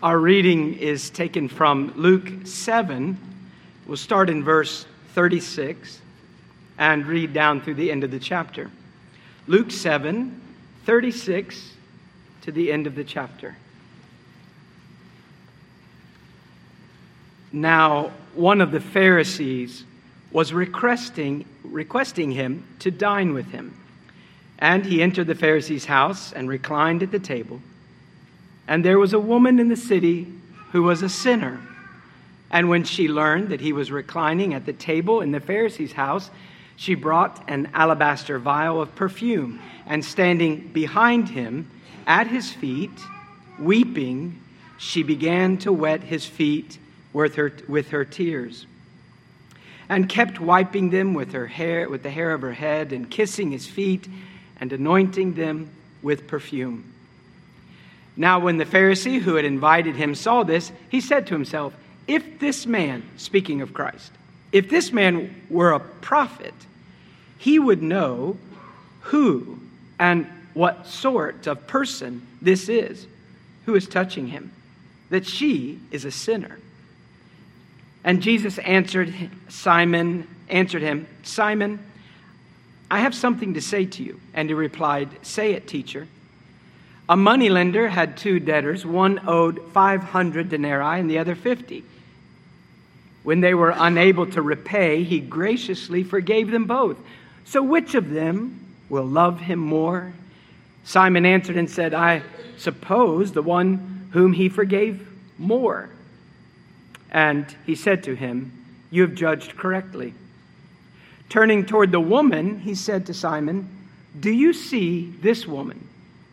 Our reading is taken from Luke 7. We'll start in verse 36 and read down through the end of the chapter. Luke 7, 36 to the end of the chapter. Now, one of the Pharisees was requesting him to dine with him. And he entered the Pharisee's house and reclined at the table. And there was a woman in the city who was a sinner. And when she learned that he was reclining at the table in the Pharisee's house, she brought an alabaster vial of perfume, and standing behind him at his feet, weeping, she began to wet his feet with her tears, and kept wiping them with the hair of her head, and kissing his feet, and anointing them with perfume. Now when the Pharisee who had invited him saw this, he said to himself, if this man, speaking of Christ, if this man were a prophet, he would know who and what sort of person this is who is touching him, that she is a sinner. And Jesus answered him, Simon, I have something to say to you. And he replied, say it, teacher. A moneylender had two debtors. One owed 500 denarii and the other 50. When they were unable to repay, he graciously forgave them both. So which of them will love him more? Simon answered and said, I suppose the one whom he forgave more. And he said to him, you have judged correctly. Turning toward the woman, he said to Simon, do you see this woman?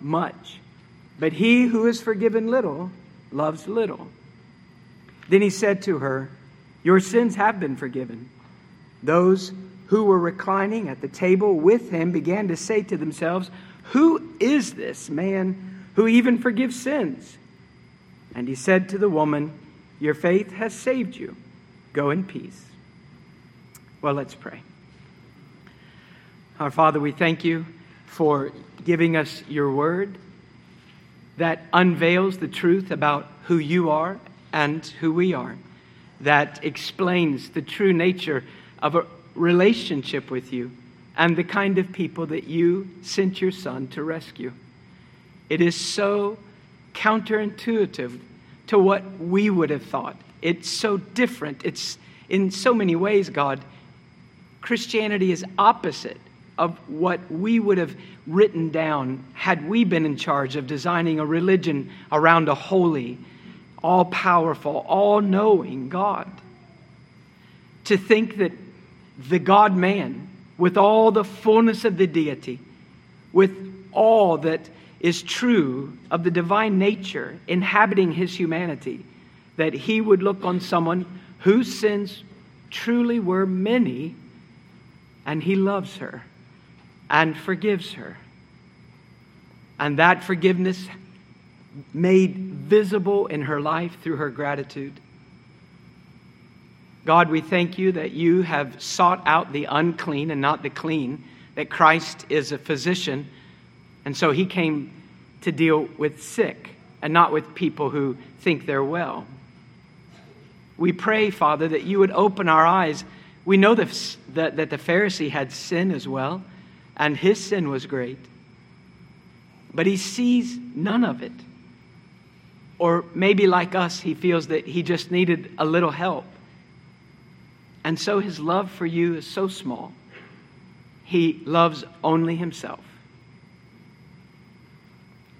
much, but he who is forgiven little loves little. Then he said to her, your sins have been forgiven. Those who were reclining at the table with him began to say to themselves, who is this man who even forgives sins? And he said to the woman, your faith has saved you. Go in peace. Well, let's pray. Our Father, we thank you for giving us your word that unveils the truth about who you are and who we are, that explains the true nature of a relationship with you and the kind of people that you sent your Son to rescue. It is so counterintuitive to what we would have thought. It's so different. It's in so many ways, God, Christianity is opposite of what we would have written down had we been in charge of designing a religion around a holy, all-powerful, all-knowing God. To think that the God-man, with all the fullness of the deity, with all that is true of the divine nature inhabiting his humanity, that he would look on someone whose sins truly were many, and he loves her and forgives her. And that forgiveness made visible in her life through her gratitude. God, we thank you that you have sought out the unclean and not the clean, that Christ is a physician, and so he came to deal with sick and not with people who think they're well. We pray, Father, that you would open our eyes. We know that the Pharisee had sin as well, and his sin was great. But he sees none of it. Or maybe like us, he feels that he just needed a little help. And so his love for you is so small. He loves only himself.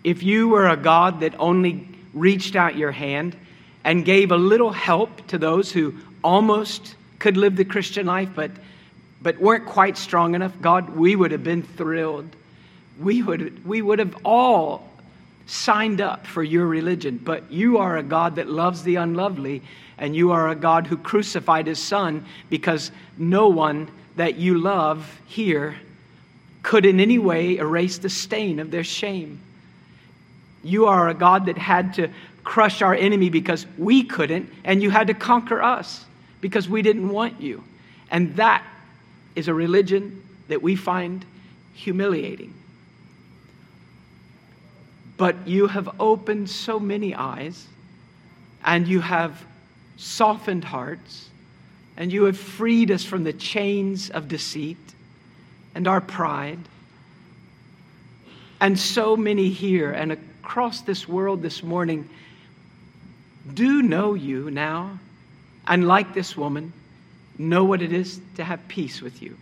If you were a God that only reached out your hand and gave a little help to those who almost could live the Christian life but weren't quite strong enough, God, we would have been thrilled. We would have all signed up for your religion, but you are a God that loves the unlovely, and you are a God who crucified his son because no one that you love here could in any way erase the stain of their shame. You are a God that had to crush our enemy because we couldn't, and you had to conquer us because we didn't want you. And that is a religion that we find humiliating. But you have opened so many eyes, and you have softened hearts, and you have freed us from the chains of deceit and our pride. And so many here and across this world this morning do know you now, and like this woman, know what it is to have peace with you.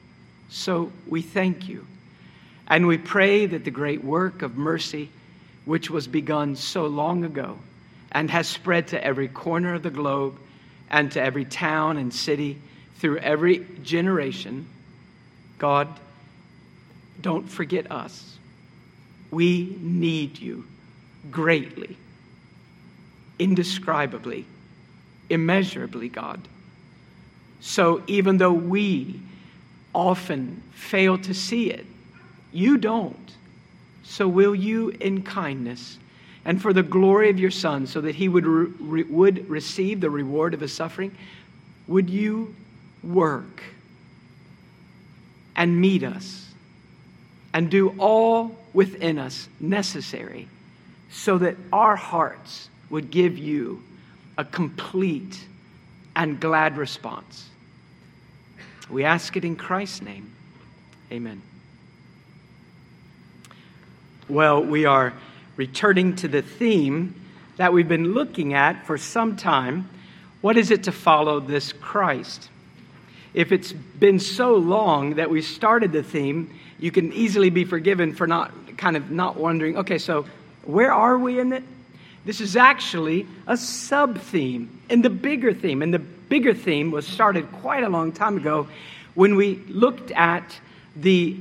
So we thank you, and we pray that the great work of mercy, which was begun so long ago and has spread to every corner of the globe and to every town and city through every generation. God, don't forget us. We need you greatly, indescribably, immeasurably, God. So even though we often fail to see it, you don't. So will you in kindness and for the glory of your Son, so that he would receive the reward of his suffering, would you work and meet us and do all within us necessary so that our hearts would give you a complete and glad response. We ask it in Christ's name. Amen. Well, we are returning to the theme that we've been looking at for some time. What is it to follow this Christ? If it's been so long that we started the theme, you can easily be forgiven for not wondering, okay, so where are we in it? This is actually a sub-theme in the bigger theme. And the bigger theme was started quite a long time ago when we looked at the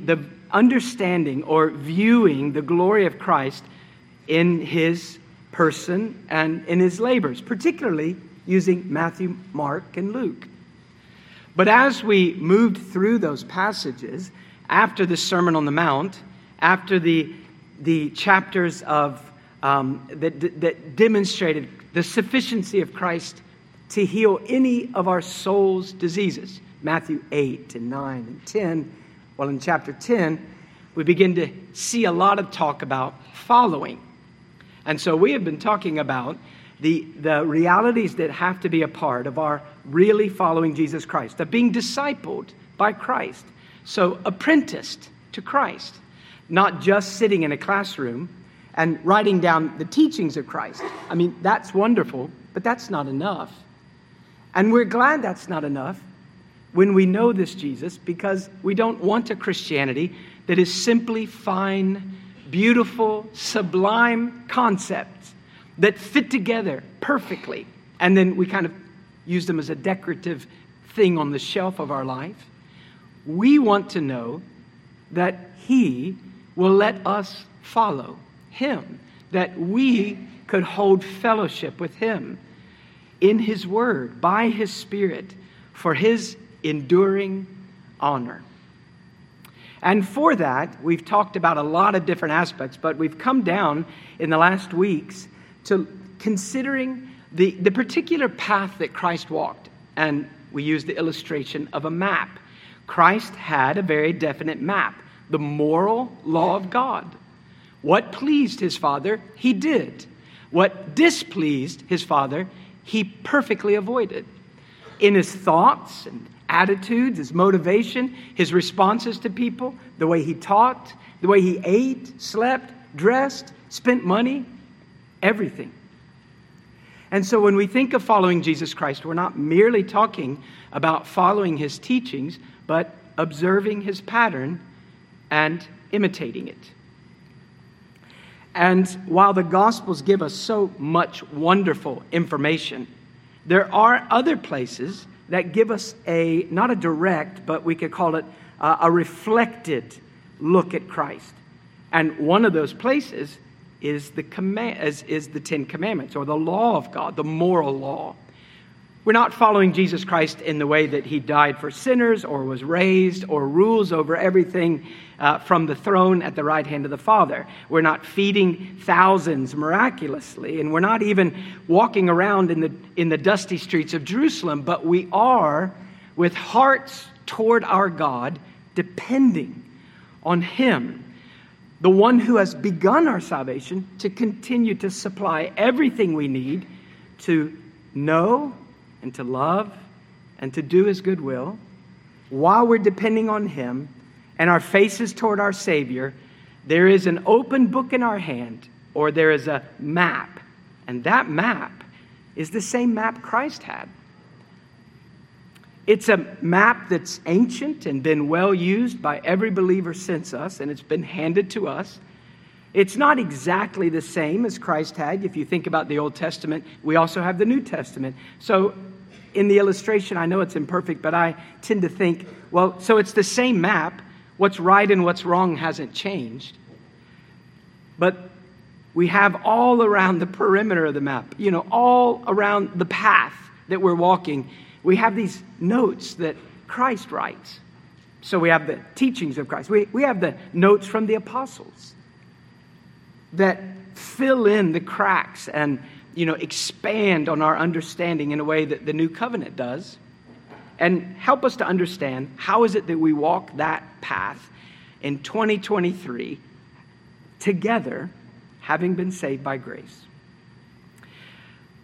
understanding or viewing the glory of Christ in his person and in his labors, particularly using Matthew, Mark, and Luke. But as we moved through those passages, after the Sermon on the Mount, after the chapters of that demonstrated the sufficiency of Christ to heal any of our soul's diseases, Matthew 8 and 9 and 10, well, in chapter 10, we begin to see a lot of talk about following. And so we have been talking about the realities that have to be a part of our really following Jesus Christ, of being discipled by Christ. So apprenticed to Christ, not just sitting in a classroom and writing down the teachings of Christ. I mean, that's wonderful, but that's not enough. And we're glad that's not enough when we know this Jesus, because we don't want a Christianity that is simply fine, beautiful, sublime concepts that fit together perfectly, and then we kind of use them as a decorative thing on the shelf of our life. We want to know that he will let us follow him, that we could hold fellowship with him in his word, by his spirit, for his enduring honor. And for that, we've talked about a lot of different aspects, but we've come down in the last weeks to considering the particular path that Christ walked. And we used the illustration of a map. Christ had a very definite map, the moral law of God. What pleased his Father, he did. What displeased his Father, he perfectly avoided. In his thoughts and attitudes, his motivation, his responses to people, the way he taught, the way he ate, slept, dressed, spent money, everything. And so when we think of following Jesus Christ, we're not merely talking about following his teachings, but observing his pattern and imitating it. And while the Gospels give us so much wonderful information, there are other places that give us not a direct, but we could call it a reflected look at Christ. And one of those places is the Ten Commandments, or the law of God, the moral law. We're not following Jesus Christ in the way that he died for sinners or was raised or rules over everything from the throne at the right hand of the Father. We're not feeding thousands miraculously, and we're not even walking around in the dusty streets of Jerusalem, but we are, with hearts toward our God, depending on him, the one who has begun our salvation, to continue to supply everything we need to know and to love and to do his good will, while we're depending on him and our faces toward our Savior. There is an open book in our hand, or there is a map, and that map is the same map Christ had. It's a map that's ancient and been well used by every believer since us, and it's been handed to us. It's not exactly the same as Christ had. If you think about the Old Testament, we also have the New Testament. So in the illustration, I know it's imperfect, but I tend to think, well, so it's the same map. What's right and what's wrong hasn't changed. But we have all around the perimeter of the map, all around the path that we're walking, we have these notes that Christ writes. So we have the teachings of Christ. We have the notes from the apostles that fill in the cracks and, expand on our understanding in a way that the new covenant does, and help us to understand how is it that we walk that path in 2023 together, having been saved by grace.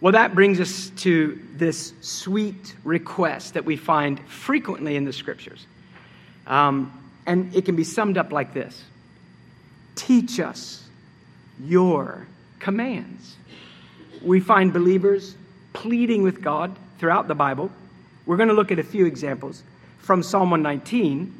Well, that brings us to this sweet request that we find frequently in the Scriptures. And it can be summed up like this: teach us your commands. We find believers pleading with God throughout the Bible. We're going to look at a few examples from Psalm 119,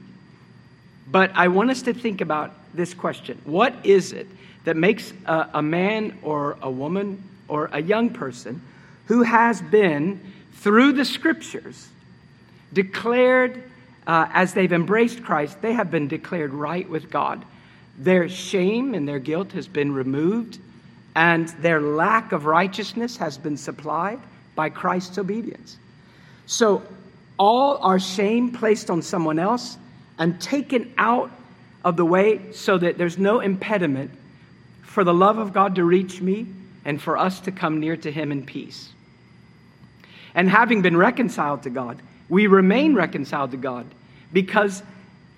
but I want us to think about this question. What is it that makes a man or a woman or a young person who has been, through the Scriptures, declared, as they've embraced Christ, they have been declared right with God? Their shame and their guilt has been removed, and their lack of righteousness has been supplied by Christ's obedience. So all our shame placed on someone else and taken out of the way so that there's no impediment for the love of God to reach me and for us to come near to him in peace. And having been reconciled to God, we remain reconciled to God because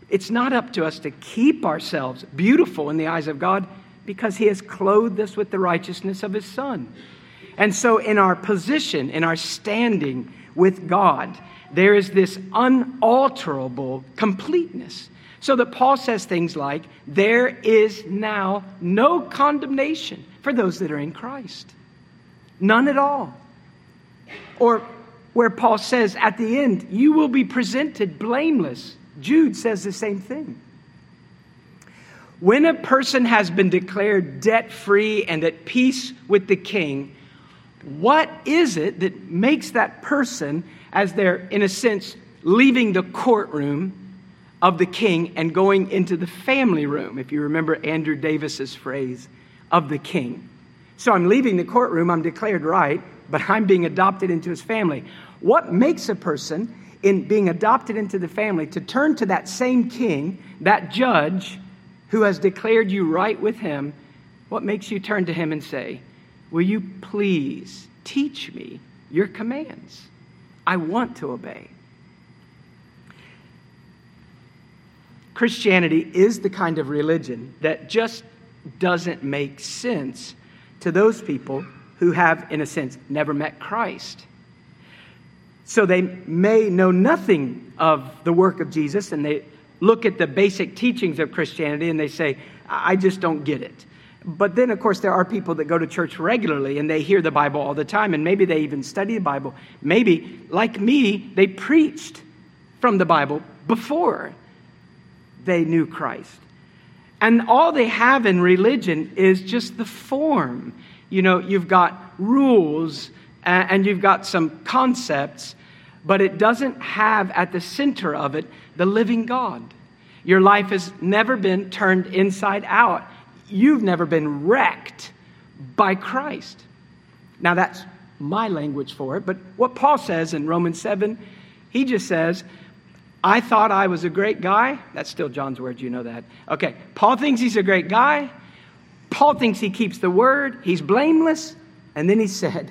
it's not up to us to keep ourselves beautiful in the eyes of God, because he has clothed us with the righteousness of his Son. And so in our position, in our standing with God, there is this unalterable completeness. So that Paul says things like, there is now no condemnation for those that are in Christ. None at all. Or where Paul says at the end, you will be presented blameless. Jude says the same thing. When a person has been declared debt-free and at peace with the King, what is it that makes that person, as they're, in a sense, leaving the courtroom of the King and going into the family room, if you remember Andrew Davis's phrase, of the King? So I'm leaving the courtroom, I'm declared right, but I'm being adopted into his family. What makes a person, in being adopted into the family, to turn to that same King, that judge who has declared you right with him? What makes you turn to him and say, will you please teach me your commands? I want to obey. Christianity is the kind of religion that just doesn't make sense to those people who have, in a sense, never met Christ. So they may know nothing of the work of Jesus, and they look at the basic teachings of Christianity and they say, I just don't get it. But then, of course, there are people that go to church regularly and they hear the Bible all the time, and maybe they even study the Bible. Maybe, like me, they preached from the Bible before they knew Christ. And all they have in religion is just the form. You've got rules and you've got some concepts, but it doesn't have at the center of it the living God. Your life has never been turned inside out. You've never been wrecked by Christ. Now that's my language for it, but what Paul says in Romans 7, he just says, I thought I was a great guy. That's still John's words, you know that. Okay, Paul thinks he's a great guy. Paul thinks he keeps the word. He's blameless. And then he said,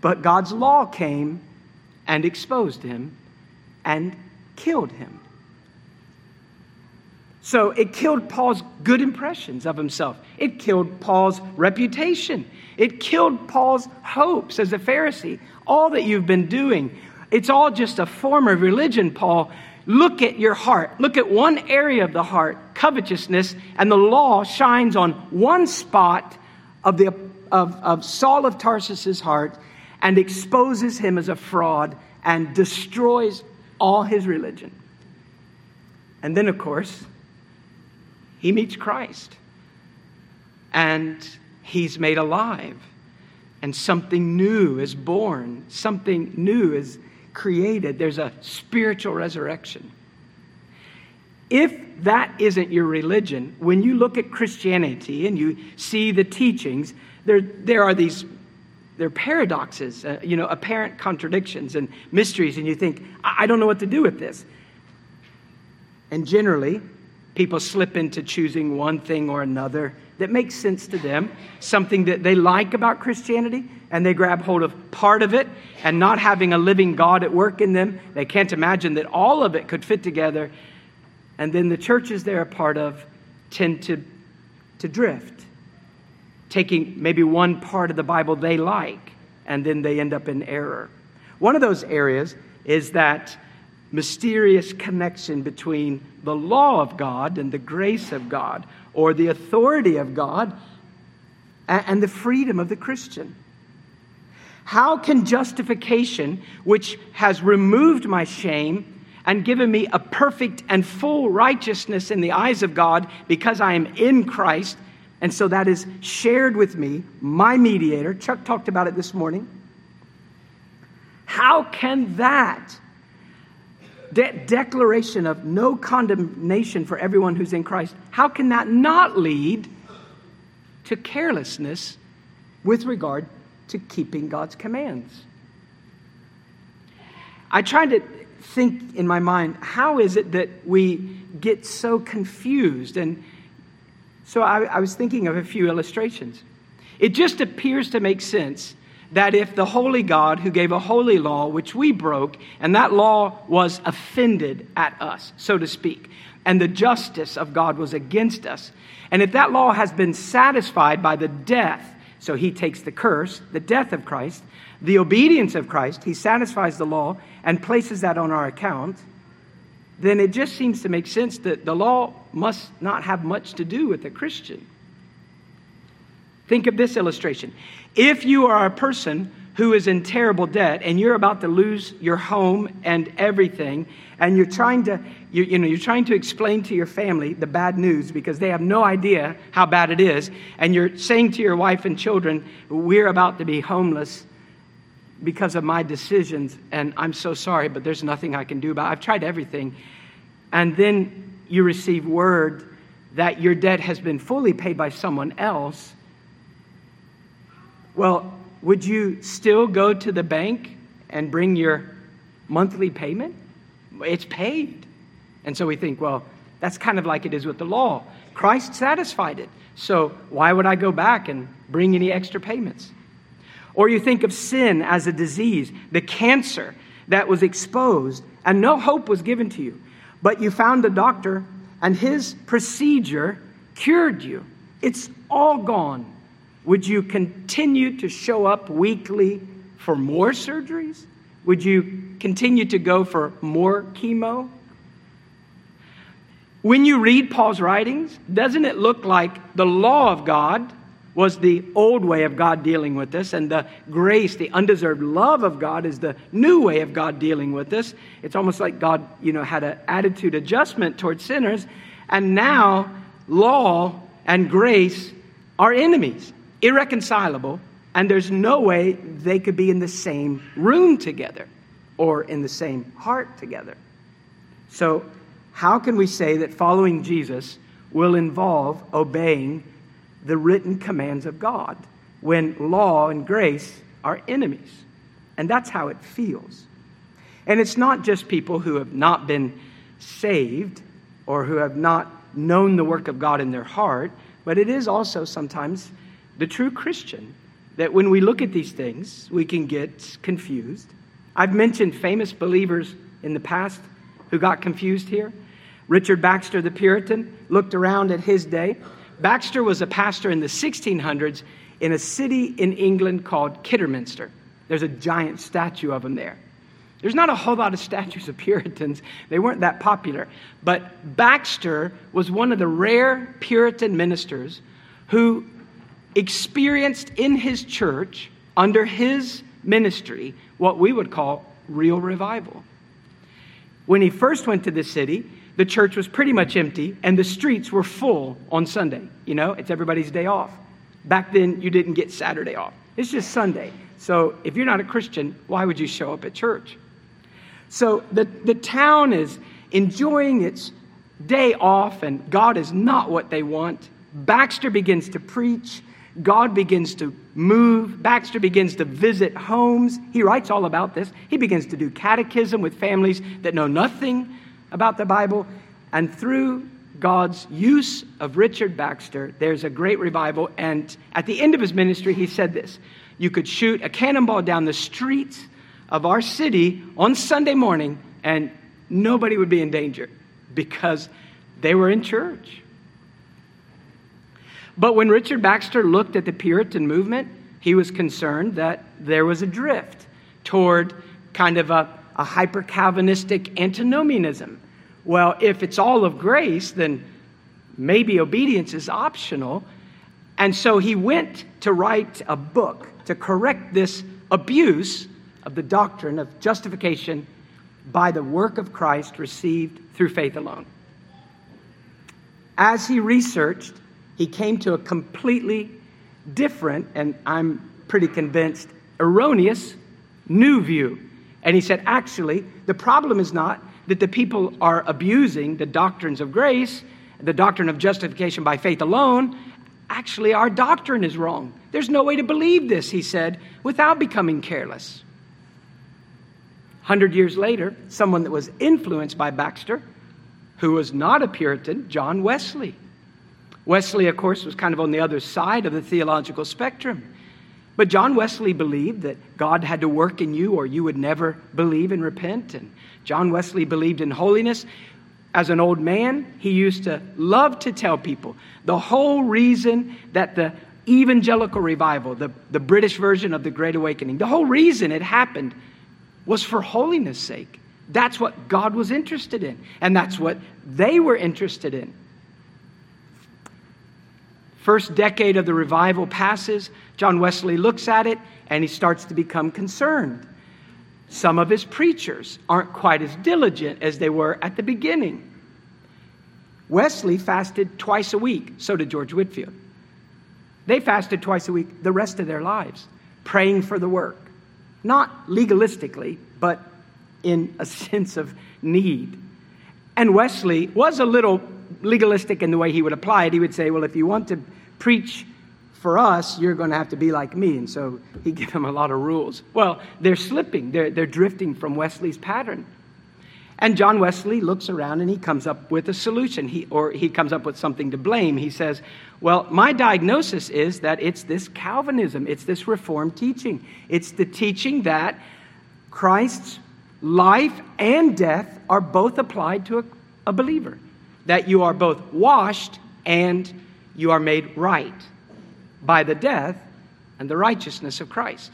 but God's law came and exposed him and killed him. So it killed Paul's good impressions of himself. It killed Paul's reputation. It killed Paul's hopes as a Pharisee. All that you've been doing, it's all just a form of religion, Paul. Look at your heart. Look at one area of the heart, covetousness, and the law shines on one spot of Saul of Tarsus' heart and exposes him as a fraud and destroys all his religion. And then, of course, he meets Christ, and he's made alive, and something new is born. Something new is created. There's a spiritual resurrection. If that isn't your religion, when you look at Christianity and you see the teachings, there are paradoxes, apparent contradictions and mysteries, and you think, I don't know what to do with this. And generally, people slip into choosing one thing or another that makes sense to them, something that they like about Christianity, and they grab hold of part of it, and not having a living God at work in them, they can't imagine that all of it could fit together. And then the churches they're a part of tend to drift, taking maybe one part of the Bible they like, and then they end up in error. One of those areas is that mysterious connection between the law of God and the grace of God, or the authority of God and the freedom of the Christian. How can justification, which has removed my shame and given me a perfect and full righteousness in the eyes of God because I am in Christ, and so that is shared with me, my mediator, Chuck talked about it this morning, how can that declaration of no condemnation for everyone who's in Christ, how can that not lead to carelessness with regard to keeping God's commands? I tried to think in my mind, how is it that we get so confused? And so I was thinking of a few illustrations. It just appears to make sense that if the holy God who gave a holy law, which we broke, and that law was offended at us, so to speak, and the justice of God was against us, and if that law has been satisfied by the death, so he takes the curse, the death of Christ, the obedience of Christ, he satisfies the law and places that on our account, then it just seems to make sense that the law must not have much to do with the Christian. Think of this illustration. If you are a person who is in terrible debt and you're about to lose your home and everything, and you're trying to explain to your family the bad news because they have no idea how bad it is, and you're saying to your wife and children, we're about to be homeless because of my decisions, and I'm so sorry, but there's nothing I can do about it. I've tried everything. And then you receive word that your debt has been fully paid by someone else. Well, would you still go to the bank and bring your monthly payment? It's paid. And so we think, well, that's kind of like it is with the law. Christ satisfied it. So why would I go back and bring any extra payments? Or you think of sin as a disease, the cancer that was exposed, and no hope was given to you. But you found a doctor, and his procedure cured you. It's all gone. Would you continue to show up weekly for more surgeries? Would you continue to go for more chemo? When you read Paul's writings, doesn't it look like the law of God was the old way of God dealing with us, and the grace, the undeserved love of God is the new way of God dealing with us? It's almost like God, had an attitude adjustment towards sinners, and now law and grace are enemies. Irreconcilable, and there's no way they could be in the same room together or in the same heart together. So how can we say that following Jesus will involve obeying the written commands of God when law and grace are enemies. And that's how it feels. And it's not just people who have not been saved or who have not known the work of God in their heart, but it is also sometimes the true Christian that when we look at these things, we can get confused. I've mentioned famous believers in the past who got confused here. Richard Baxter, the Puritan, looked around at his day. Baxter was a pastor in the 1600s in a city in England called Kidderminster. There's a giant statue of him there. There's not a whole lot of statues of Puritans. They weren't that popular. But Baxter was one of the rare Puritan ministers who experienced in his church, under his ministry, what we would call real revival. When he first went to this city, the church was pretty much empty and the streets were full on Sunday. You know, it's everybody's day off. Back then, you didn't get Saturday off. It's just Sunday. So if you're not a Christian, why would you show up at church? So the town is enjoying its day off, and God is not what they want. Baxter begins to preach. God begins to move. Baxter begins to visit homes. He writes all about this. He begins to do catechism with families that know nothing about the Bible. And through God's use of Richard Baxter, there's a great revival. And at the end of his ministry, he said this: you could shoot a cannonball down the streets of our city on Sunday morning and nobody would be in danger because they were in church. But when Richard Baxter looked at the Puritan movement, he was concerned that there was a drift toward kind of a hyper-Calvinistic antinomianism. Well, if it's all of grace, then maybe obedience is optional. And so he went to write a book to correct this abuse of the doctrine of justification by the work of Christ received through faith alone. As he researched, he came to a completely different, and I'm pretty convinced, erroneous new view. And he said, actually, the problem is not that the people are abusing the doctrines of grace, the doctrine of justification by faith alone. Actually, our doctrine is wrong. There's no way to believe this, he said, without becoming careless. 100 years later, someone that was influenced by Baxter, who was not a Puritan, John Wesley. Wesley, of course, was kind of on the other side of the theological spectrum. But John Wesley believed that God had to work in you or you would never believe and repent. And John Wesley believed in holiness. As an old man, he used to love to tell people the whole reason that the evangelical revival, the British version of the Great Awakening, the whole reason it happened was for holiness' sake. That's what God was interested in. And that's what they were interested in. First decade of the revival passes. John Wesley looks at it and he starts to become concerned. Some of his preachers aren't quite as diligent as they were at the beginning. Wesley fasted twice a week. So did George Whitefield. They fasted twice a week the rest of their lives, praying for the work. Not legalistically, but in a sense of need. And Wesley was a little legalistic in the way he would apply it. He would say, well, if you want to preach for us, you're going to have to be like me. And so he gave them a lot of rules. Well, they're slipping. They're drifting from Wesley's pattern. And John Wesley looks around and he comes up with a solution. He comes up with something to blame. He says, well, my diagnosis is that it's this Calvinism. It's this Reformed teaching. It's the teaching that Christ's life and death are both applied to a believer. That you are both washed and you are made right by the death and the righteousness of Christ.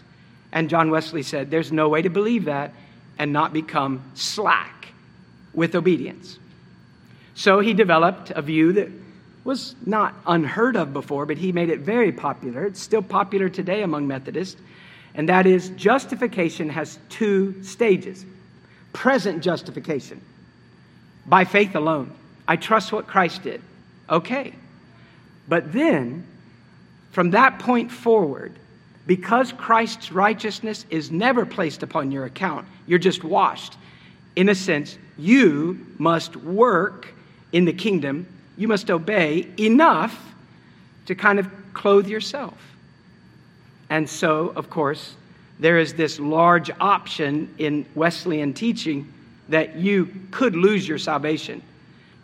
And John Wesley said, there's no way to believe that and not become slack with obedience. So he developed a view that was not unheard of before, but he made it very popular. It's still popular today among Methodists. And that is, justification has two stages. Present justification, by faith alone. I trust what Christ did. Okay. But then, from that point forward, because Christ's righteousness is never placed upon your account, you're just washed. In a sense, you must work in the kingdom. You must obey enough to kind of clothe yourself. And so, of course, there is this large option in Wesleyan teaching that you could lose your salvation.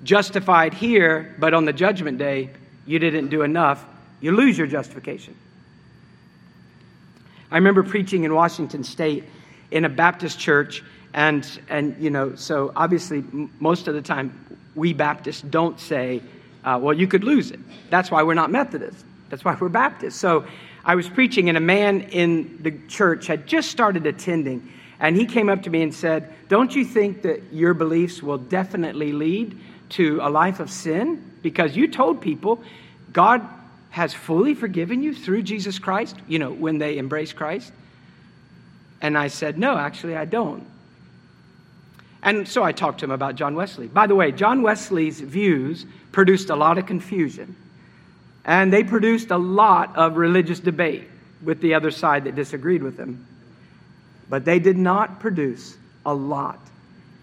Justified here, but on the judgment day, you didn't do enough. You lose your justification. I remember preaching in Washington State in a Baptist church, and you know, so obviously most of the time we Baptists don't say, well, you could lose it. That's why we're not Methodist. That's why we're Baptist. So I was preaching, and a man in the church had just started attending, and he came up to me and said, "Don't you think that your beliefs will definitely lead to a life of sin? Because you told people God has fully forgiven you through Jesus Christ, you know, when they embrace Christ." And I said, "No, actually, I don't." And so I talked to him about John Wesley. By the way, John Wesley's views produced a lot of confusion, and they produced a lot of religious debate with the other side that disagreed with him. But they did not produce a lot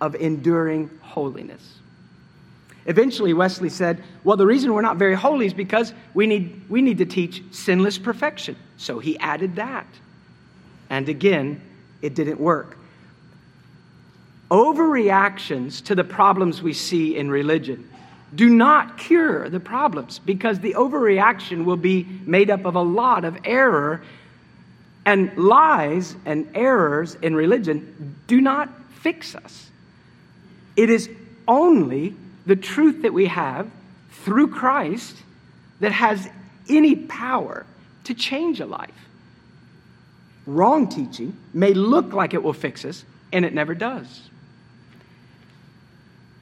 of enduring holiness. Eventually, Wesley said, "Well, the reason we're not very holy is because we need to teach sinless perfection." So he added that. And again, it didn't work. Overreactions to the problems we see in religion do not cure the problems, because the overreaction will be made up of a lot of error, and lies and errors in religion do not fix us. It is only the truth that we have through Christ that has any power to change a life. Wrong teaching may look like it will fix us, and it never does.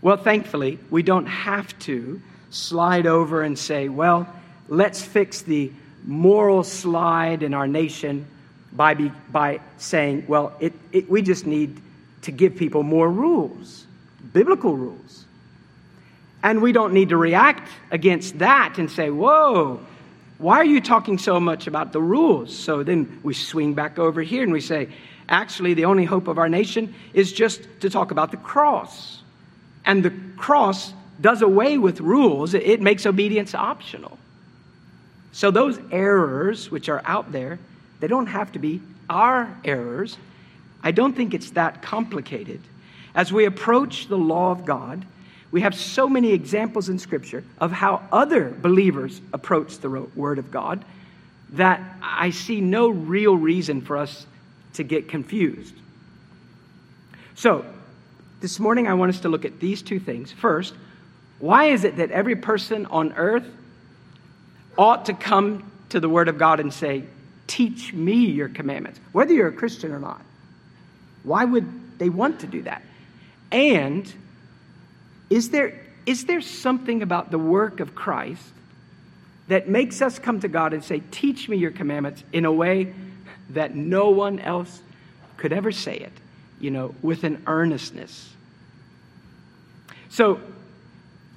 Well, thankfully, we don't have to slide over and say, well, let's fix the moral slide in our nation by saying, well, we just need to give people more rules, biblical rules. And we don't need to react against that and say, whoa, why are you talking so much about the rules? So then we swing back over here and we say, actually, the only hope of our nation is just to talk about the cross. And the cross does away with rules. It makes obedience optional. So those errors which are out there, they don't have to be our errors. I don't think it's that complicated. As we approach the law of God, we have so many examples in Scripture of how other believers approach the Word of God that I see no real reason for us to get confused. So, this morning, I want us to look at these two things. First, why is it that every person on earth ought to come to the Word of God and say, teach me your commandments, whether you're a Christian or not? Why would they want to do that? And is there something about the work of Christ that makes us come to God and say, teach me your commandments in a way that no one else could ever say it? You know, with an earnestness. So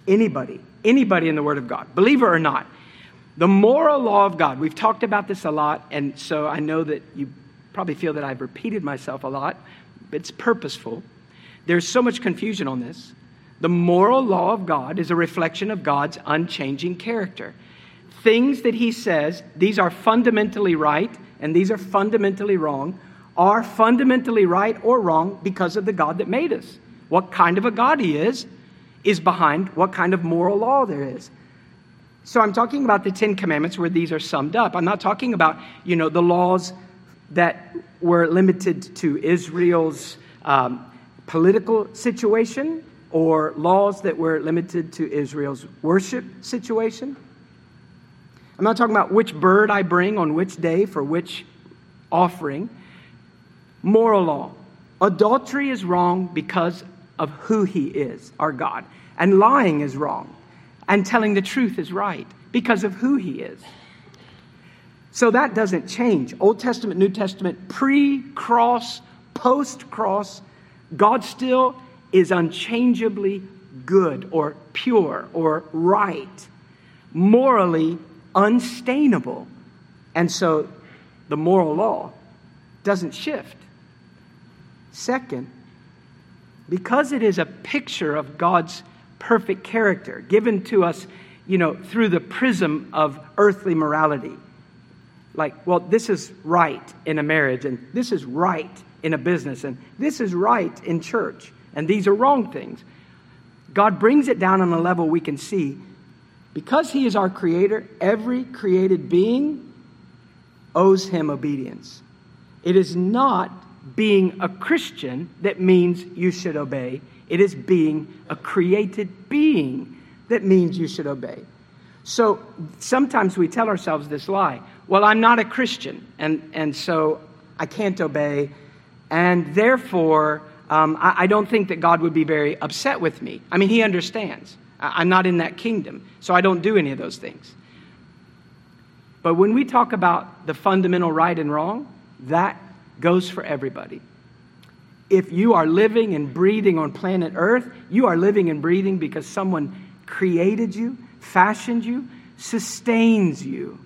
anybody in the Word of God, believer or not, the moral law of God, we've talked about this a lot, and so I know that you probably feel that I've repeated myself a lot. It's purposeful. There's so much confusion on this. The moral law of God is a reflection of God's unchanging character. Things that He says, these are fundamentally right, and these are fundamentally wrong, are fundamentally right or wrong because of the God that made us. What kind of a God He is behind what kind of moral law there is. So I'm talking about the Ten Commandments where these are summed up. I'm not talking about, you know, the laws that were limited to Israel's political situation or laws that were limited to Israel's worship situation. I'm not talking about which bird I bring on which day for which offering. Moral law. Adultery is wrong because of who He is, our God. And lying is wrong. And telling the truth is right because of who He is. So that doesn't change. Old Testament, New Testament, pre-cross, post-cross, God still is unchangeably good or pure or right, morally unstainable. And so the moral law doesn't shift. Second, because it is a picture of God's perfect character given to us, you know, through the prism of earthly morality, like, well, this is right in a marriage, and this is right in a business, and this is right in church, and these are wrong things. God brings it down on a level we can see. Because he is our creator, every created being owes him obedience. It is not being a Christian that means you should obey. It is being a created being that means you should obey. So sometimes we tell ourselves this lie. Well, I'm not a Christian, and so I can't obey, and therefore I don't think that God would be very upset with me. I mean, he understands. I'm not in that kingdom, so I don't do any of those things. But when we talk about the fundamental right and wrong, that goes for everybody. If you are living and breathing on planet Earth, you are living and breathing because someone created you, fashioned you, sustains you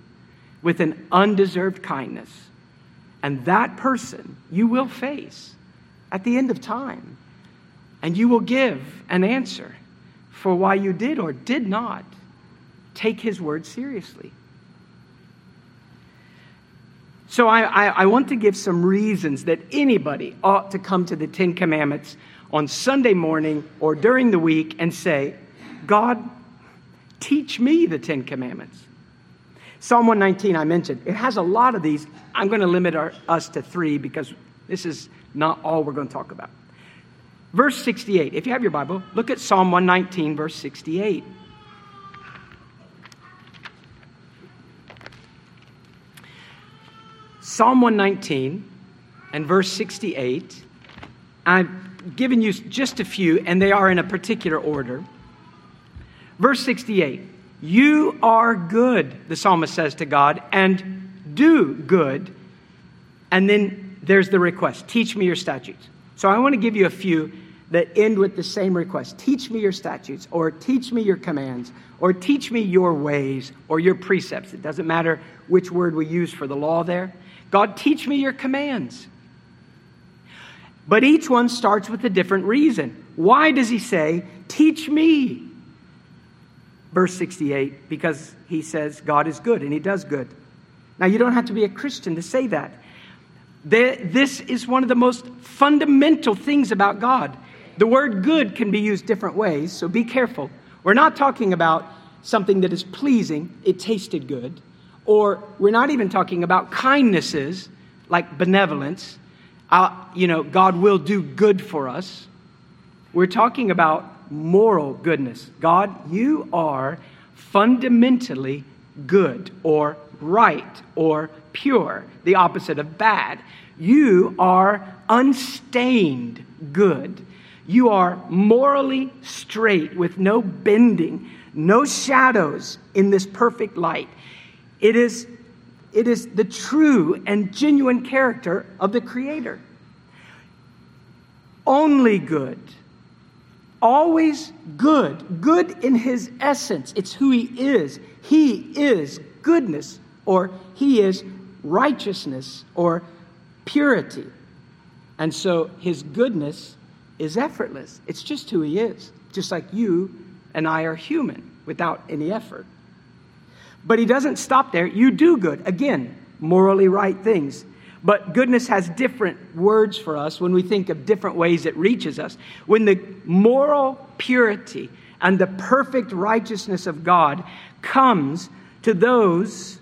with an undeserved kindness. And that person you will face at the end of time. And you will give an answer for why you did or did not take his word seriously. So I want to give some reasons that anybody ought to come to the Ten Commandments on Sunday morning or during the week and say, God, teach me the Ten Commandments. Psalm 119, I mentioned, it has a lot of these. I'm going to limit us to three because this is not all we're going to talk about. Verse 68, if you have your Bible, look at Psalm 119, verse 68. Psalm 119 and verse 68, I've given you just a few, and they are in a particular order. Verse 68, you are good, the psalmist says to God, and do good. And then there's the request, teach me your statutes. So I want to give you a few that end with the same request. Teach me your statutes, or teach me your commands, or teach me your ways, or your precepts. It doesn't matter which word we use for the law there. God, teach me your commands. But each one starts with a different reason. Why does he say, teach me? Verse 68, because he says God is good and he does good. Now, you don't have to be a Christian to say that. This is one of the most fundamental things about God. The word good can be used different ways, so be careful. We're not talking about something that is pleasing, it tasted good. Or we're not even talking about kindnesses like benevolence. God will do good for us. We're talking about moral goodness. God, you are fundamentally good or right or pure, the opposite of bad. You are unstained good. You are morally straight with no bending, no shadows in this perfect light. It is the true and genuine character of the Creator. Only good. Always good. Good in his essence. It's who he is. He is goodness, or he is righteousness, or purity. And so his goodness is effortless. It's just who he is. Just like you and I are human without any effort. But he doesn't stop there. You do good. Again, morally right things. But goodness has different words for us when we think of different ways it reaches us. When the moral purity and the perfect righteousness of God comes to those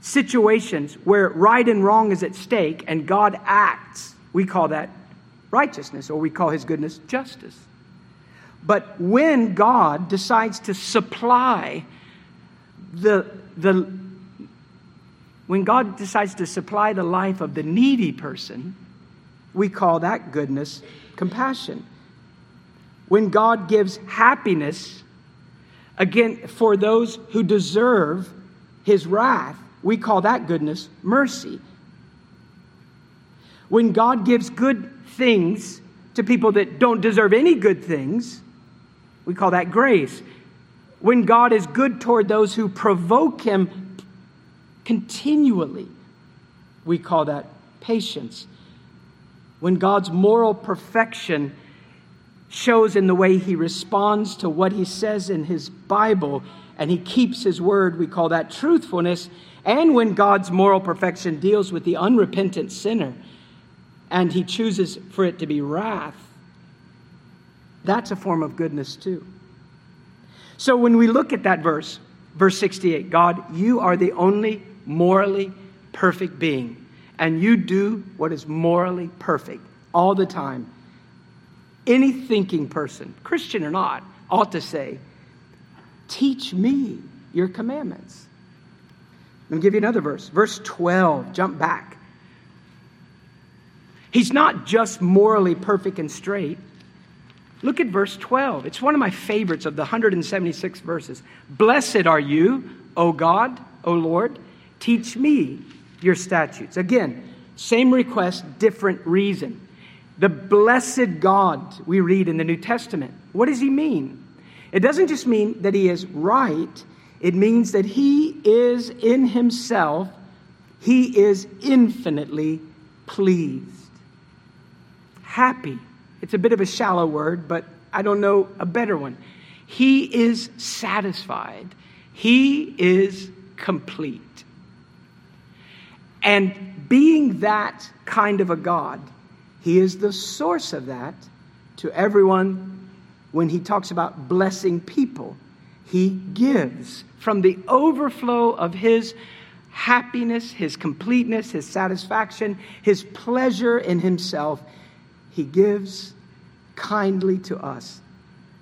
situations where right and wrong is at stake and God acts, we call that righteousness, or we call his goodness justice. But when God decides to supply the life of the needy person, we call that goodness compassion. When God gives happiness, again, for those who deserve his wrath, we call that goodness mercy. When God gives good things to people that don't deserve any good things, we call that grace. When God is good toward those who provoke him continually, we call that patience. When God's moral perfection shows in the way he responds to what he says in his Bible and he keeps his word. We call that truthfulness. And when God's moral perfection deals with the unrepentant sinner and he chooses for it to be wrath, that's a form of goodness too. So when we look at that verse, verse 68, God, you are the only morally perfect being, and you do what is morally perfect all the time. Any thinking person, Christian or not, ought to say, teach me your commandments. Let me give you another verse. Verse 12, jump back. He's not just morally perfect and straight. Look at verse 12. It's one of my favorites of the 176 verses. Blessed are you, O God, O Lord, teach me your statutes. Again, same request, different reason. The blessed God we read in the New Testament. What does he mean? It doesn't just mean that he is right. It means that he is in himself. He is infinitely pleased. Happy. It's a bit of a shallow word, but I don't know a better one. He is satisfied. He is complete. And being that kind of a God, he is the source of that to everyone. When he talks about blessing people, he gives from the overflow of his happiness, his completeness, his satisfaction, his pleasure in himself. He gives kindly to us,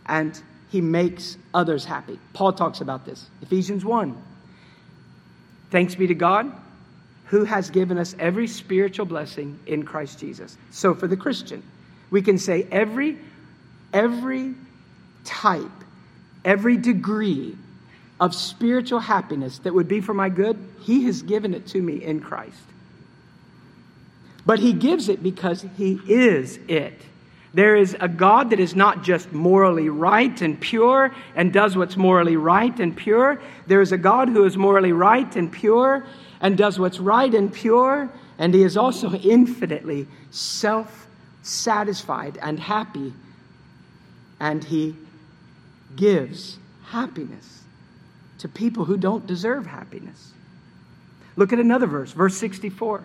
and he makes others happy. Paul talks about this. Ephesians 1. Thanks be to God, who has given us every spiritual blessing in Christ Jesus. So for the Christian, we can say every type, every degree of spiritual happiness that would be for my good, he has given it to me in Christ. But he gives it because he is it. There is a God that is not just morally right and pure and does what's morally right and pure. There is a God who is morally right and pure and does what's right and pure. And he is also infinitely self-satisfied and happy. And he gives happiness to people who don't deserve happiness. Look at another verse, verse 64.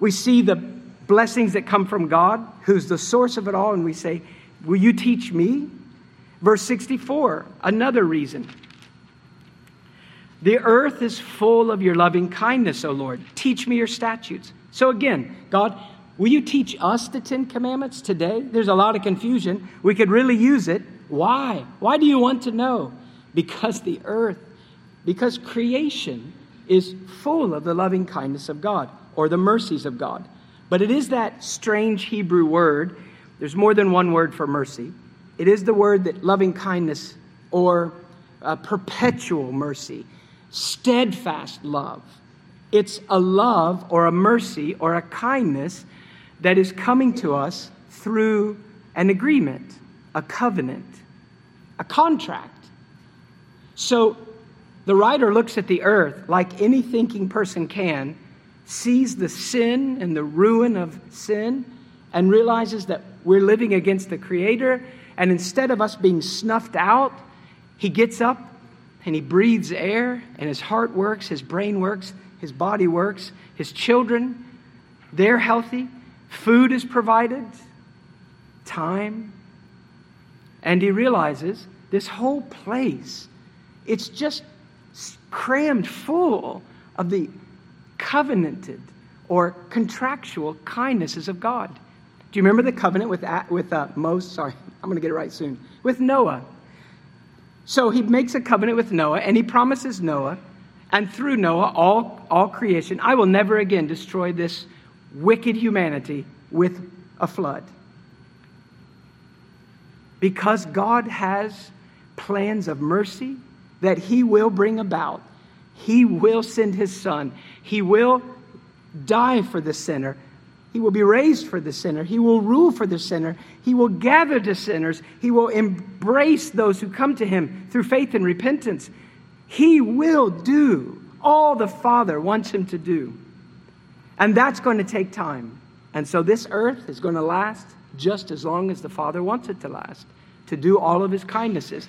We see the blessings that come from God, who's the source of it all, and we say, will you teach me? Verse 64, another reason. The earth is full of your loving kindness, O Lord. Teach me your statutes. So again, God, will you teach us the Ten Commandments today? There's a lot of confusion. We could really use it. Why? Why do you want to know? Because the earth, because creation is full of the loving kindness of God, or the mercies of God. But it is that strange Hebrew word. There's more than one word for mercy. It is the word that loving kindness, or perpetual mercy, steadfast love. It's a love or a mercy or a kindness that is coming to us through an agreement, a covenant, a contract. So the writer looks at the earth like any thinking person can, sees the sin and the ruin of sin, and realizes that we're living against the Creator. And instead of us being snuffed out, he gets up and he breathes air, and his heart works, his brain works, his body works, his children, they're healthy, food is provided, time. And he realizes this whole place, it's just crammed full of the covenanted or contractual kindnesses of God. Do you remember the covenant with Moses? Sorry, I'm going to get it right soon. With Noah. So he makes a covenant with Noah, and he promises Noah, and through Noah, all creation, I will never again destroy this wicked humanity with a flood. Because God has plans of mercy that he will bring about. He will send his son. He will die for the sinner. He will be raised for the sinner. He will rule for the sinner. He will gather the sinners. He will embrace those who come to him through faith and repentance. He will do all the Father wants him to do. And that's going to take time. And so this earth is going to last just as long as the Father wants it to last, to do all of his kindnesses.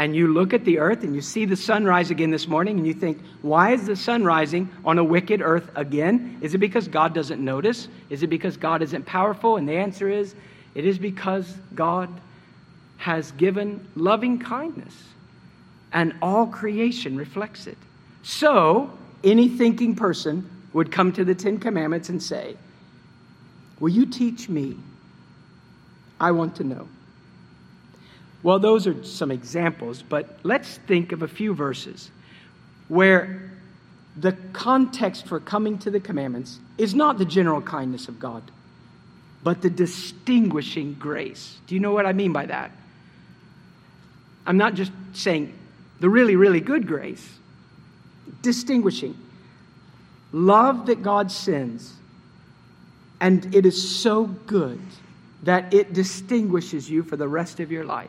and you look at the earth and you see the sun rise again this morning and you think, why is the sun rising on a wicked earth again? Is it because God doesn't notice? Is it because God isn't powerful? And the answer is, it is because God has given loving kindness, and all creation reflects it. So any thinking person would come to the Ten Commandments and say, will you teach me? I want to know. Well, those are some examples, but let's think of a few verses where the context for coming to the commandments is not the general kindness of God, but the distinguishing grace. Do you know what I mean by that? I'm not just saying the really, really good grace. Distinguishing. Love that God sends, and it is so good that it distinguishes you for the rest of your life.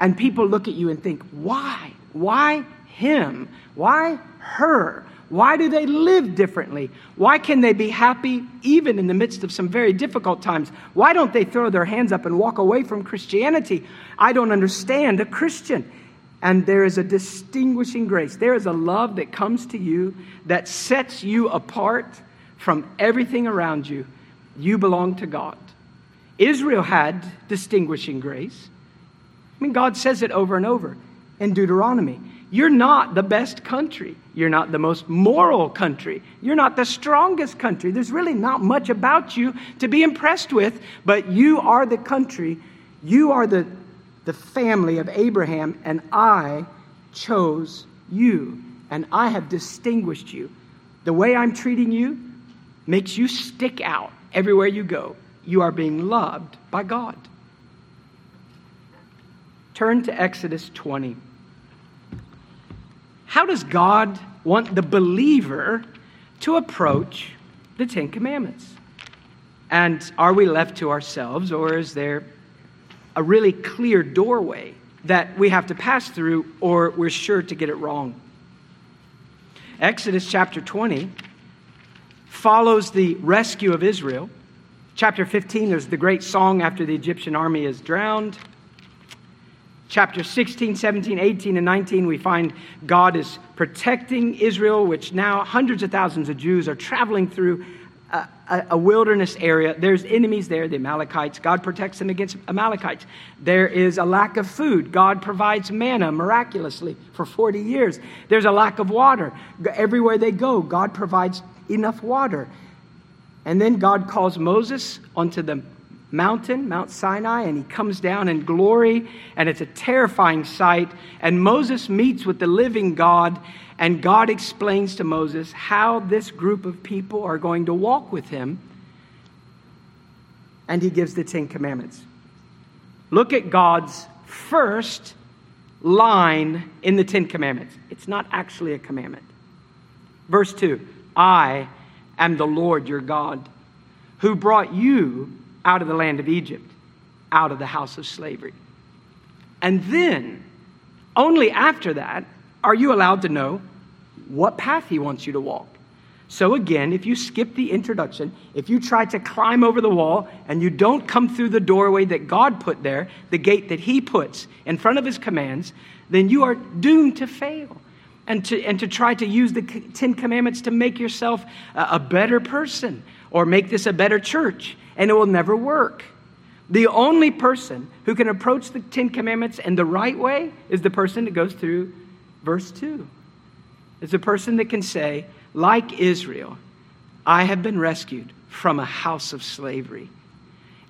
And people look at you and think, why? Why him? Why her? Why do they live differently? Why can they be happy even in the midst of some very difficult times? Why don't they throw their hands up and walk away from Christianity? I don't understand a Christian. And there is a distinguishing grace. There is a love that comes to you that sets you apart from everything around you. You belong to God. Israel had distinguishing grace. I mean, God says it over and over in Deuteronomy. You're not the best country. You're not the most moral country. You're not the strongest country. There's really not much about you to be impressed with, but you are the country. You are the family of Abraham, and I chose you, and I have distinguished you. The way I'm treating you makes you stick out everywhere you go. You are being loved by God. Turn to Exodus 20. How does God want the believer to approach the Ten Commandments? And are we left to ourselves, or is there a really clear doorway that we have to pass through, or we're sure to get it wrong? Exodus chapter 20 follows the rescue of Israel. Chapter 15, there's the great song after the Egyptian army is drowned. Chapter 16, 17, 18, and 19, we find God is protecting Israel, which now hundreds of thousands of Jews are traveling through a wilderness area. There's enemies there, the Amalekites. God protects them against Amalekites. There is a lack of food. God provides manna miraculously for 40 years. There's a lack of water. Everywhere they go, God provides enough water. And then God calls Moses onto the mountain, Mount Sinai, and he comes down in glory, and it's a terrifying sight. And Moses meets with the living God, and God explains to Moses how this group of people are going to walk with him. And he gives the Ten Commandments. Look at God's first line in the Ten Commandments. It's not actually a commandment. Verse 2, I am the Lord your God, who brought you out of the land of Egypt, out of the house of slavery. And then, only after that, are you allowed to know what path he wants you to walk. So again, if you skip the introduction, if you try to climb over the wall and you don't come through the doorway that God put there, the gate that he puts in front of his commands, then you are doomed to fail and to try to use the Ten Commandments to make yourself a better person or make this a better church, and it will never work. The only person who can approach the Ten Commandments in the right way is the person that goes through verse 2. It's a person that can say, like Israel, I have been rescued from a house of slavery.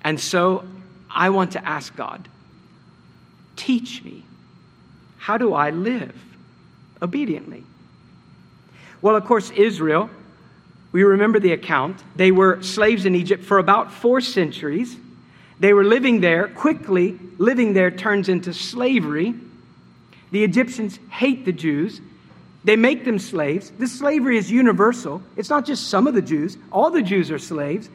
And so I want to ask God, teach me, how do I live obediently? Well, of course, Israel, we remember the account. They were slaves in Egypt for about 4 centuries. They were living there. Quickly, living there turns into slavery. The Egyptians hate the Jews. They make them slaves. This slavery is universal. It's not just some of the Jews. All the Jews are slaves.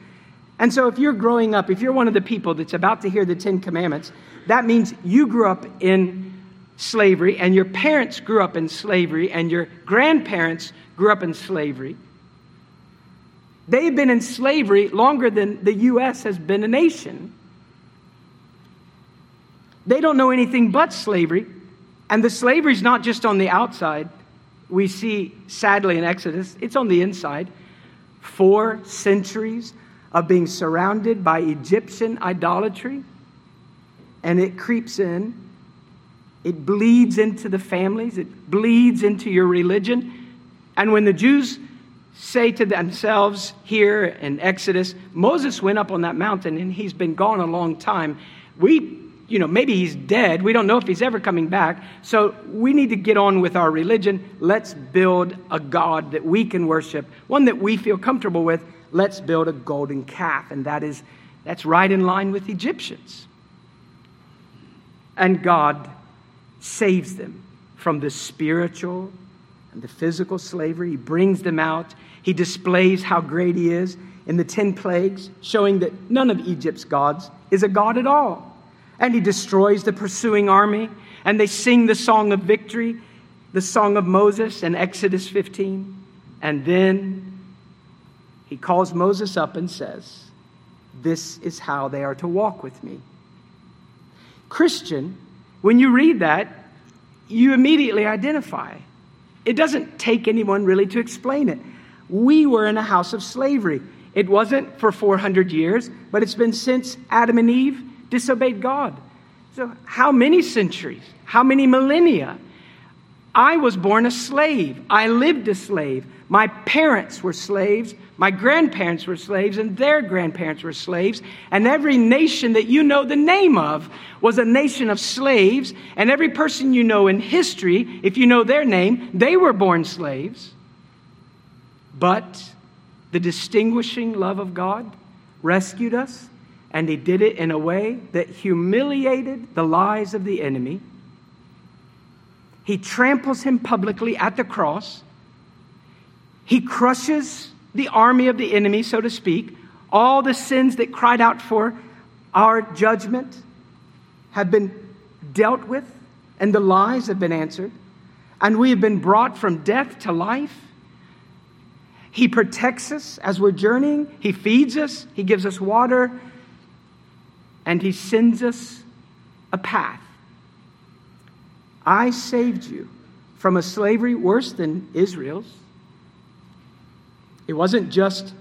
And so if you're growing up, if you're one of the people that's about to hear the Ten Commandments, that means you grew up in slavery, and your parents grew up in slavery, and your grandparents grew up in slavery. They've been in slavery longer than the U.S. has been a nation. They don't know anything but slavery. And the slavery is not just on the outside. We see, sadly, in Exodus, it's on the inside. 4 centuries of being surrounded by Egyptian idolatry. And it creeps in. It bleeds into the families. It bleeds into your religion. And when the Jews say to themselves here in Exodus, Moses went up on that mountain and he's been gone a long time. Maybe he's dead. We don't know if he's ever coming back. So we need to get on with our religion. Let's build a God that we can worship, one that we feel comfortable with. Let's build a golden calf. And that's right in line with Egyptians. And God saves them from the spiritual and the physical slavery. He brings them out. He displays how great he is in the 10 plagues, showing that none of Egypt's gods is a god at all. And he destroys the pursuing army. And they sing the song of victory, the song of Moses in Exodus 15. And then he calls Moses up and says, this is how they are to walk with me. Christian, when you read that, you immediately identify. It doesn't take anyone really to explain it. We were in a house of slavery. It wasn't for 400 years, but it's been since Adam and Eve disobeyed God. So how many centuries? How many millennia? I was born a slave. I lived a slave. My parents were slaves. My grandparents were slaves, and their grandparents were slaves. And every nation that you know the name of was a nation of slaves. And every person you know in history, if you know their name, they were born slaves. But the distinguishing love of God rescued us. And he did it in a way that humiliated the lies of the enemy. He tramples him publicly at the cross. He crushes the army of the enemy, so to speak. All the sins that cried out for our judgment have been dealt with, and the lies have been answered. And we have been brought from death to life. He protects us as we're journeying. He feeds us. He gives us water. And he sends us a path. I saved you from a slavery worse than Israel's. It wasn't just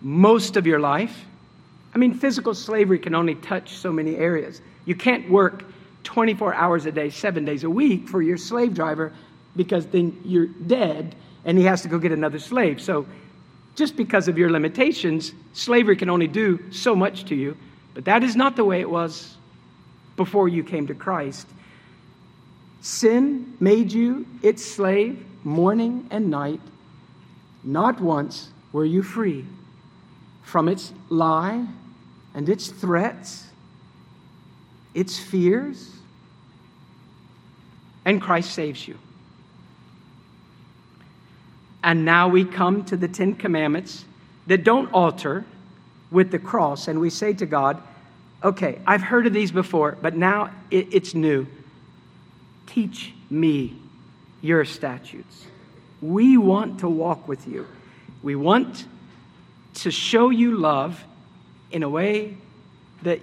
most of your life. I mean, physical slavery can only touch so many areas. You can't work 24 hours a day, 7 days a week for your slave driver, because then you're dead and he has to go get another slave. So just because of your limitations, slavery can only do so much to you. But that is not the way it was before you came to Christ. Sin made you its slave morning and night. Not once were you free from its lie and its threats, its fears. And Christ saves you. And now we come to the 10 Commandments that don't alter with the cross, and we say to God, okay, I've heard of these before, but now it's new. Teach me your statutes. We want to walk with you. We want to show you love in a way that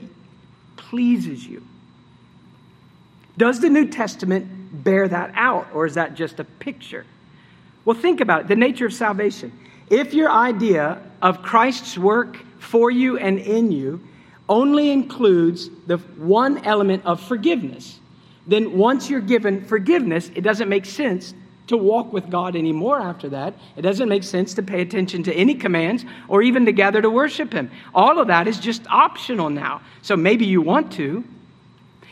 pleases you. Does the New Testament bear that out, or is that just a picture? Well, think about it, the nature of salvation. If your idea of Christ's work for you and in you only includes the one element of forgiveness, then once you're given forgiveness, it doesn't make sense to walk with God anymore after that. It doesn't make sense to pay attention to any commands or even to gather to worship him. All of that is just optional now. So maybe you want to.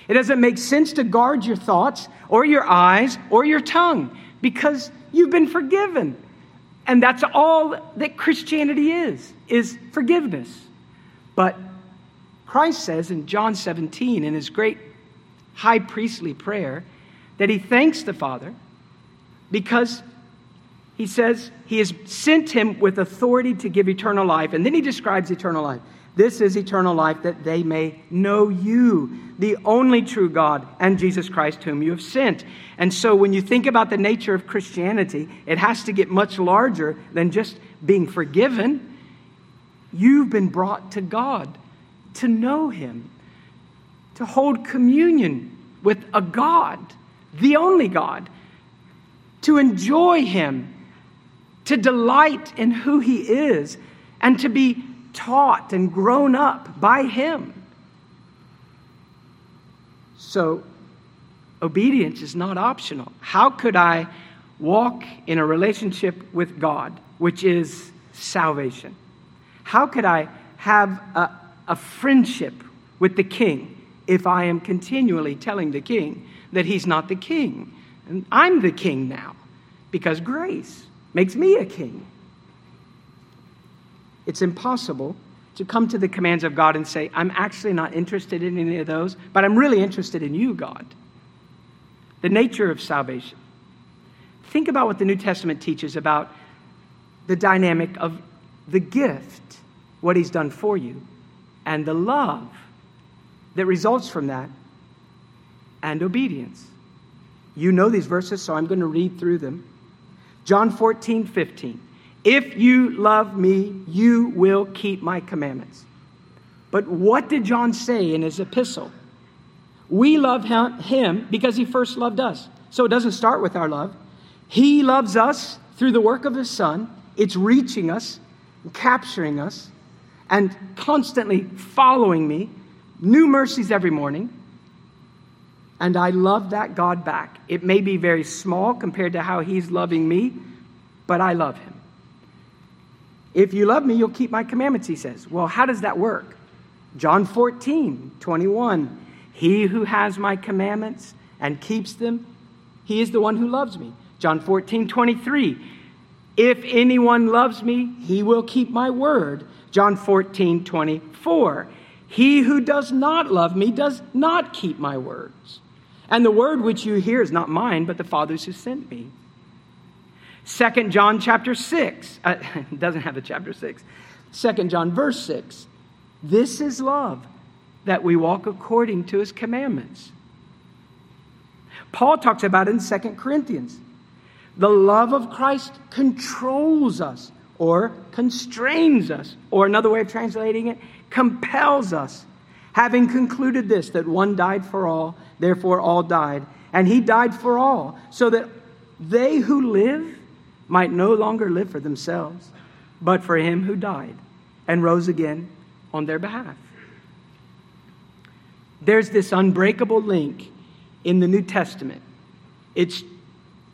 It doesn't make sense to guard your thoughts or your eyes or your tongue because you've been forgiven. And that's all that Christianity is forgiveness. But Christ says in John 17, in his great high priestly prayer, that he thanks the Father because he says he has sent him with authority to give eternal life. And then he describes eternal life. This is eternal life, that they may know you, the only true God, and Jesus Christ, whom you have sent. And so when you think about the nature of Christianity, it has to get much larger than just being forgiven. You've been brought to God, to know him, to hold communion with a God, the only God, to enjoy him, to delight in who he is, and to be taught and grown up by him. So, obedience is not optional. How could I walk in a relationship with God, which is salvation? How could I have a friendship with the king if I am continually telling the king that he's not the king? And I'm the king now because grace makes me a king. It's impossible to come to the commands of God and say, I'm actually not interested in any of those, but I'm really interested in you, God. The nature of salvation. Think about what the New Testament teaches about the dynamic of the gift, what he's done for you, and the love that results from that, and obedience. You know these verses, so I'm going to read through them. John 14:15. If you love me, you will keep my commandments. But what did John say in his epistle? We love him because he first loved us. So it doesn't start with our love. He loves us through the work of his Son. It's reaching us, capturing us, and constantly following me. New mercies every morning. And I love that God back. It may be very small compared to how he's loving me, but I love him. If you love me, you'll keep my commandments, he says. Well, how does that work? John 14:21. He who has my commandments and keeps them, he is the one who loves me. John 14:23. If anyone loves me, he will keep my word. John 14:24. He who does not love me does not keep my words. And the word which you hear is not mine, but the Father's who sent me. 2 John chapter 6. It doesn't have a chapter 6. 2 John verse 6. This is love, that we walk according to his commandments. Paul talks about it in 2 Corinthians. The love of Christ controls us, or constrains us, or another way of translating it, compels us, having concluded this, that one died for all, therefore all died, and he died for all, so that they who live might no longer live for themselves, but for him who died and rose again on their behalf. There's this unbreakable link in the New Testament. It's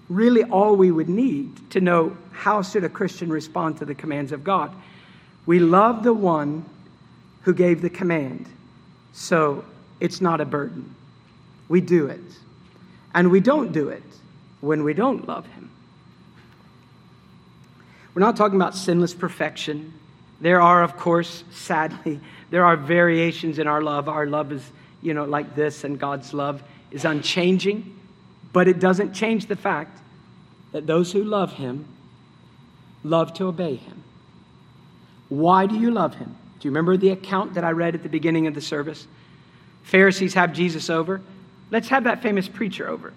really all we would need to know how should a Christian respond to the commands of God. We love the one who gave the command, so it's not a burden. We do it. And we don't do it when we don't love him. We're not talking about sinless perfection. There are, of course, sadly, there are variations in our love. Our love is, like this, and God's love is unchanging. But it doesn't change the fact that those who love him love to obey him. Why do you love him? Do you remember the account that I read at the beginning of the service? Pharisees have Jesus over. Let's have that famous preacher over.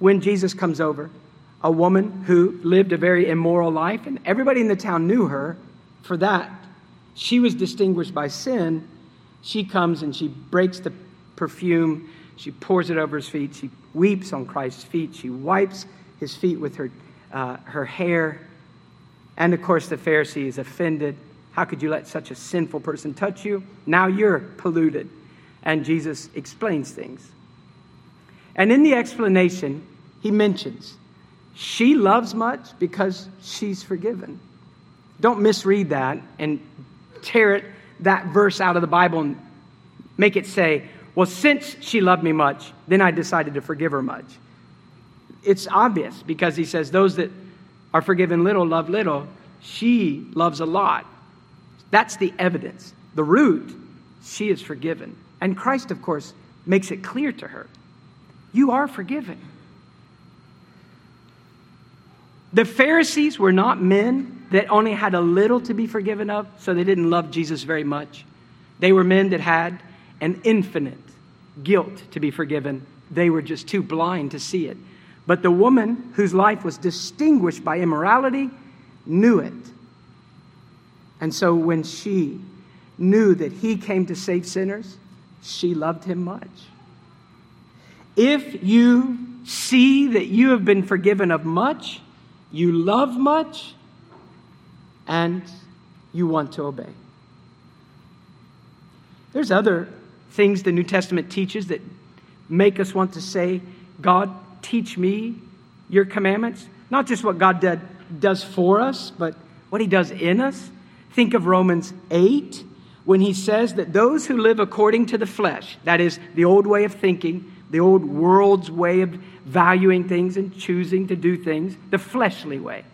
When Jesus comes over, a woman who lived a very immoral life, and everybody in the town knew her for that. She was distinguished by sin. She comes and she breaks the perfume. She pours it over his feet. She weeps on Christ's feet. She wipes his feet with her hair. And, of course, the Pharisee is offended. How could you let such a sinful person touch you? Now you're polluted. And Jesus explains things. And in the explanation, he mentions, she loves much because she's forgiven. Don't misread that and that verse out of the Bible and make it say, well, since she loved me much, then I decided to forgive her much. It's obvious because he says those that are forgiven little love little. She loves a lot. That's the evidence. The root, she is forgiven. And Christ, of course, makes it clear to her. You are forgiven. The Pharisees were not men that only had a little to be forgiven of, so they didn't love Jesus very much. They were men that had an infinite guilt to be forgiven. They were just too blind to see it. But the woman whose life was distinguished by immorality knew it. And so when she knew that he came to save sinners, she loved him much. If you see that you have been forgiven of much, you love much, and you want to obey. There's other things the New Testament teaches that make us want to say, God, teach me your commandments. Not just what God does for us, but what he does in us. Think of Romans 8, when he says that those who live according to the flesh, that is, the old way of thinking, the old world's way of valuing things and choosing to do things, the fleshly way.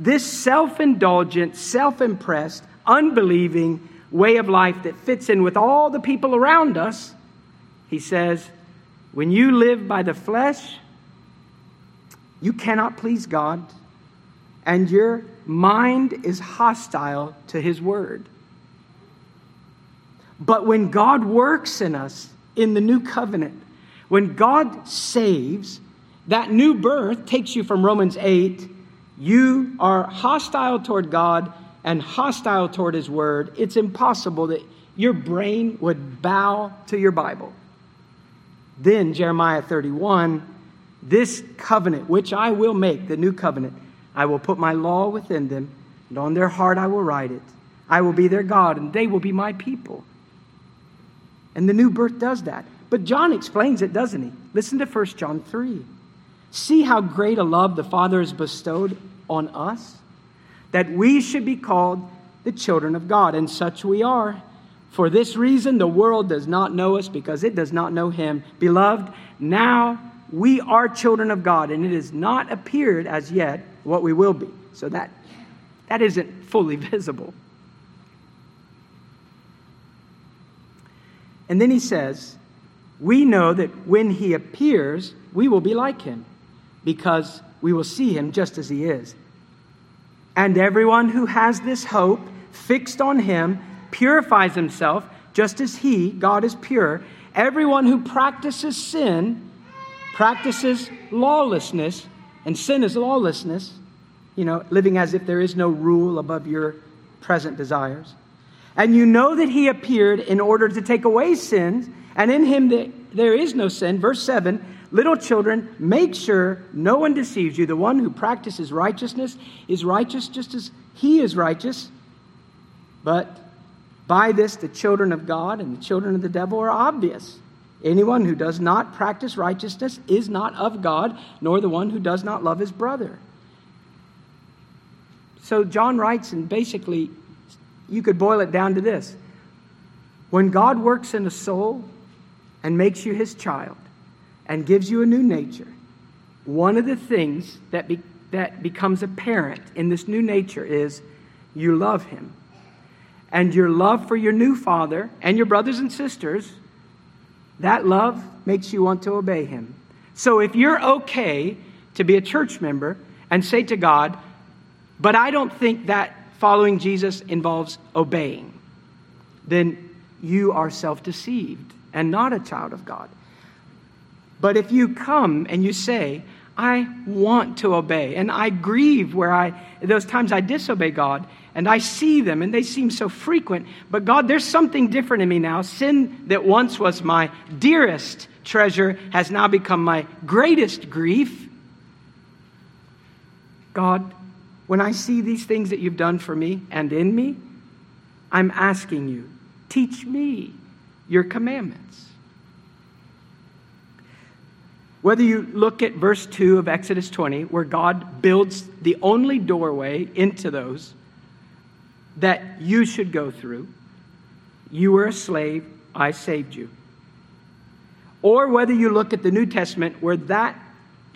This self-indulgent, self-impressed, unbelieving way of life that fits in with all the people around us, he says, when you live by the flesh, you cannot please God, and your mind is hostile to his word. But when God works in us in the new covenant, when God saves, that new birth takes you from Romans 8. You are hostile toward God and hostile toward his word. It's impossible that your brain would bow to your Bible. Then Jeremiah 31, this covenant, which I will make, the new covenant, I will put my law within them, and on their heart I will write it. I will be their God, and they will be my people. And the new birth does that. But John explains it, doesn't he? Listen to 1 John 3. See how great a love the Father has bestowed on us, that we should be called the children of God, and such we are. For this reason, the world does not know us, because it does not know him. Beloved, now we are children of God, and it has not appeared as yet what we will be. So that isn't fully visible. And then he says, we know that when he appears, we will be like him, because we will see him just as he is. And everyone who has this hope fixed on him purifies himself just as he, God, is pure. Everyone who practices sin practices lawlessness, and sin is lawlessness, living as if there is no rule above your present desires. And you know that he appeared in order to take away sins, and in him there is no sin. Verse 7, little children, make sure no one deceives you. The one who practices righteousness is righteous just as he is righteous. But by this, the children of God and the children of the devil are obvious. Anyone who does not practice righteousness is not of God, nor the one who does not love his brother. So John writes, and basically you could boil it down to this. When God works in a soul and makes you his child and gives you a new nature, one of the things that becomes apparent in this new nature is you love him. And your love for your new father and your brothers and sisters, that love makes you want to obey him. So if you're okay to be a church member and say to God, but I don't think that following Jesus involves obeying, then you are self-deceived and not a child of God. But if you come and you say, I want to obey, and I grieve where those times I disobey God, and I see them, and they seem so frequent, but God, there's something different in me now. Sin that once was my dearest treasure has now become my greatest grief. God, when I see these things that you've done for me and in me, I'm asking you, teach me your commandments. Whether you look at verse 2 of Exodus 20, where God builds the only doorway into those that you should go through, you were a slave, I saved you. Or whether you look at the New Testament, where that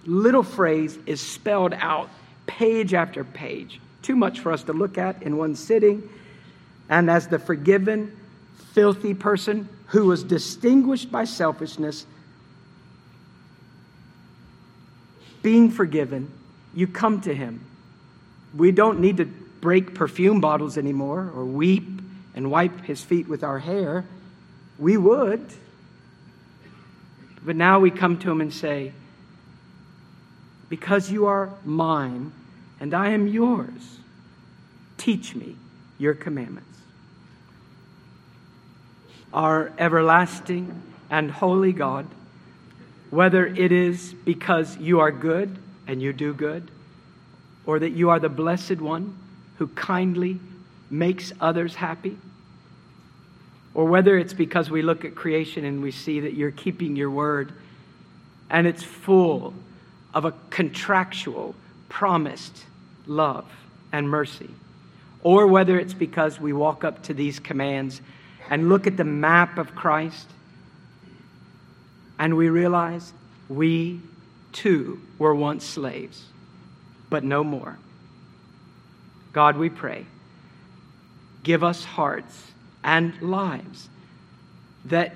little phrase is spelled out page after page, too much for us to look at in one sitting, and as the forgiven, filthy person who was distinguished by selfishness, being forgiven, you come to him. We don't need to break perfume bottles anymore or weep and wipe his feet with our hair. We would. But now we come to him and say, because you are mine and I am yours, teach me your commandments. our everlasting and holy God, whether it is because you are good and you do good, or that you are the blessed one who kindly makes others happy, or whether it's because we look at creation and we see that you're keeping your word and it's full of a contractual, promised love and mercy, or whether it's because we walk up to these commands and look at the map of Christ and we realize we too were once slaves, but no more. God, we pray, give us hearts and lives that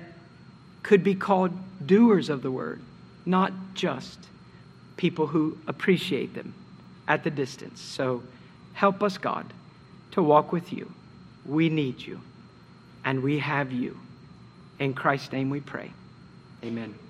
could be called doers of the word, not just people who appreciate them at the distance. So help us, God, to walk with you. We need you, and we have you. In Christ's name we pray. Amen.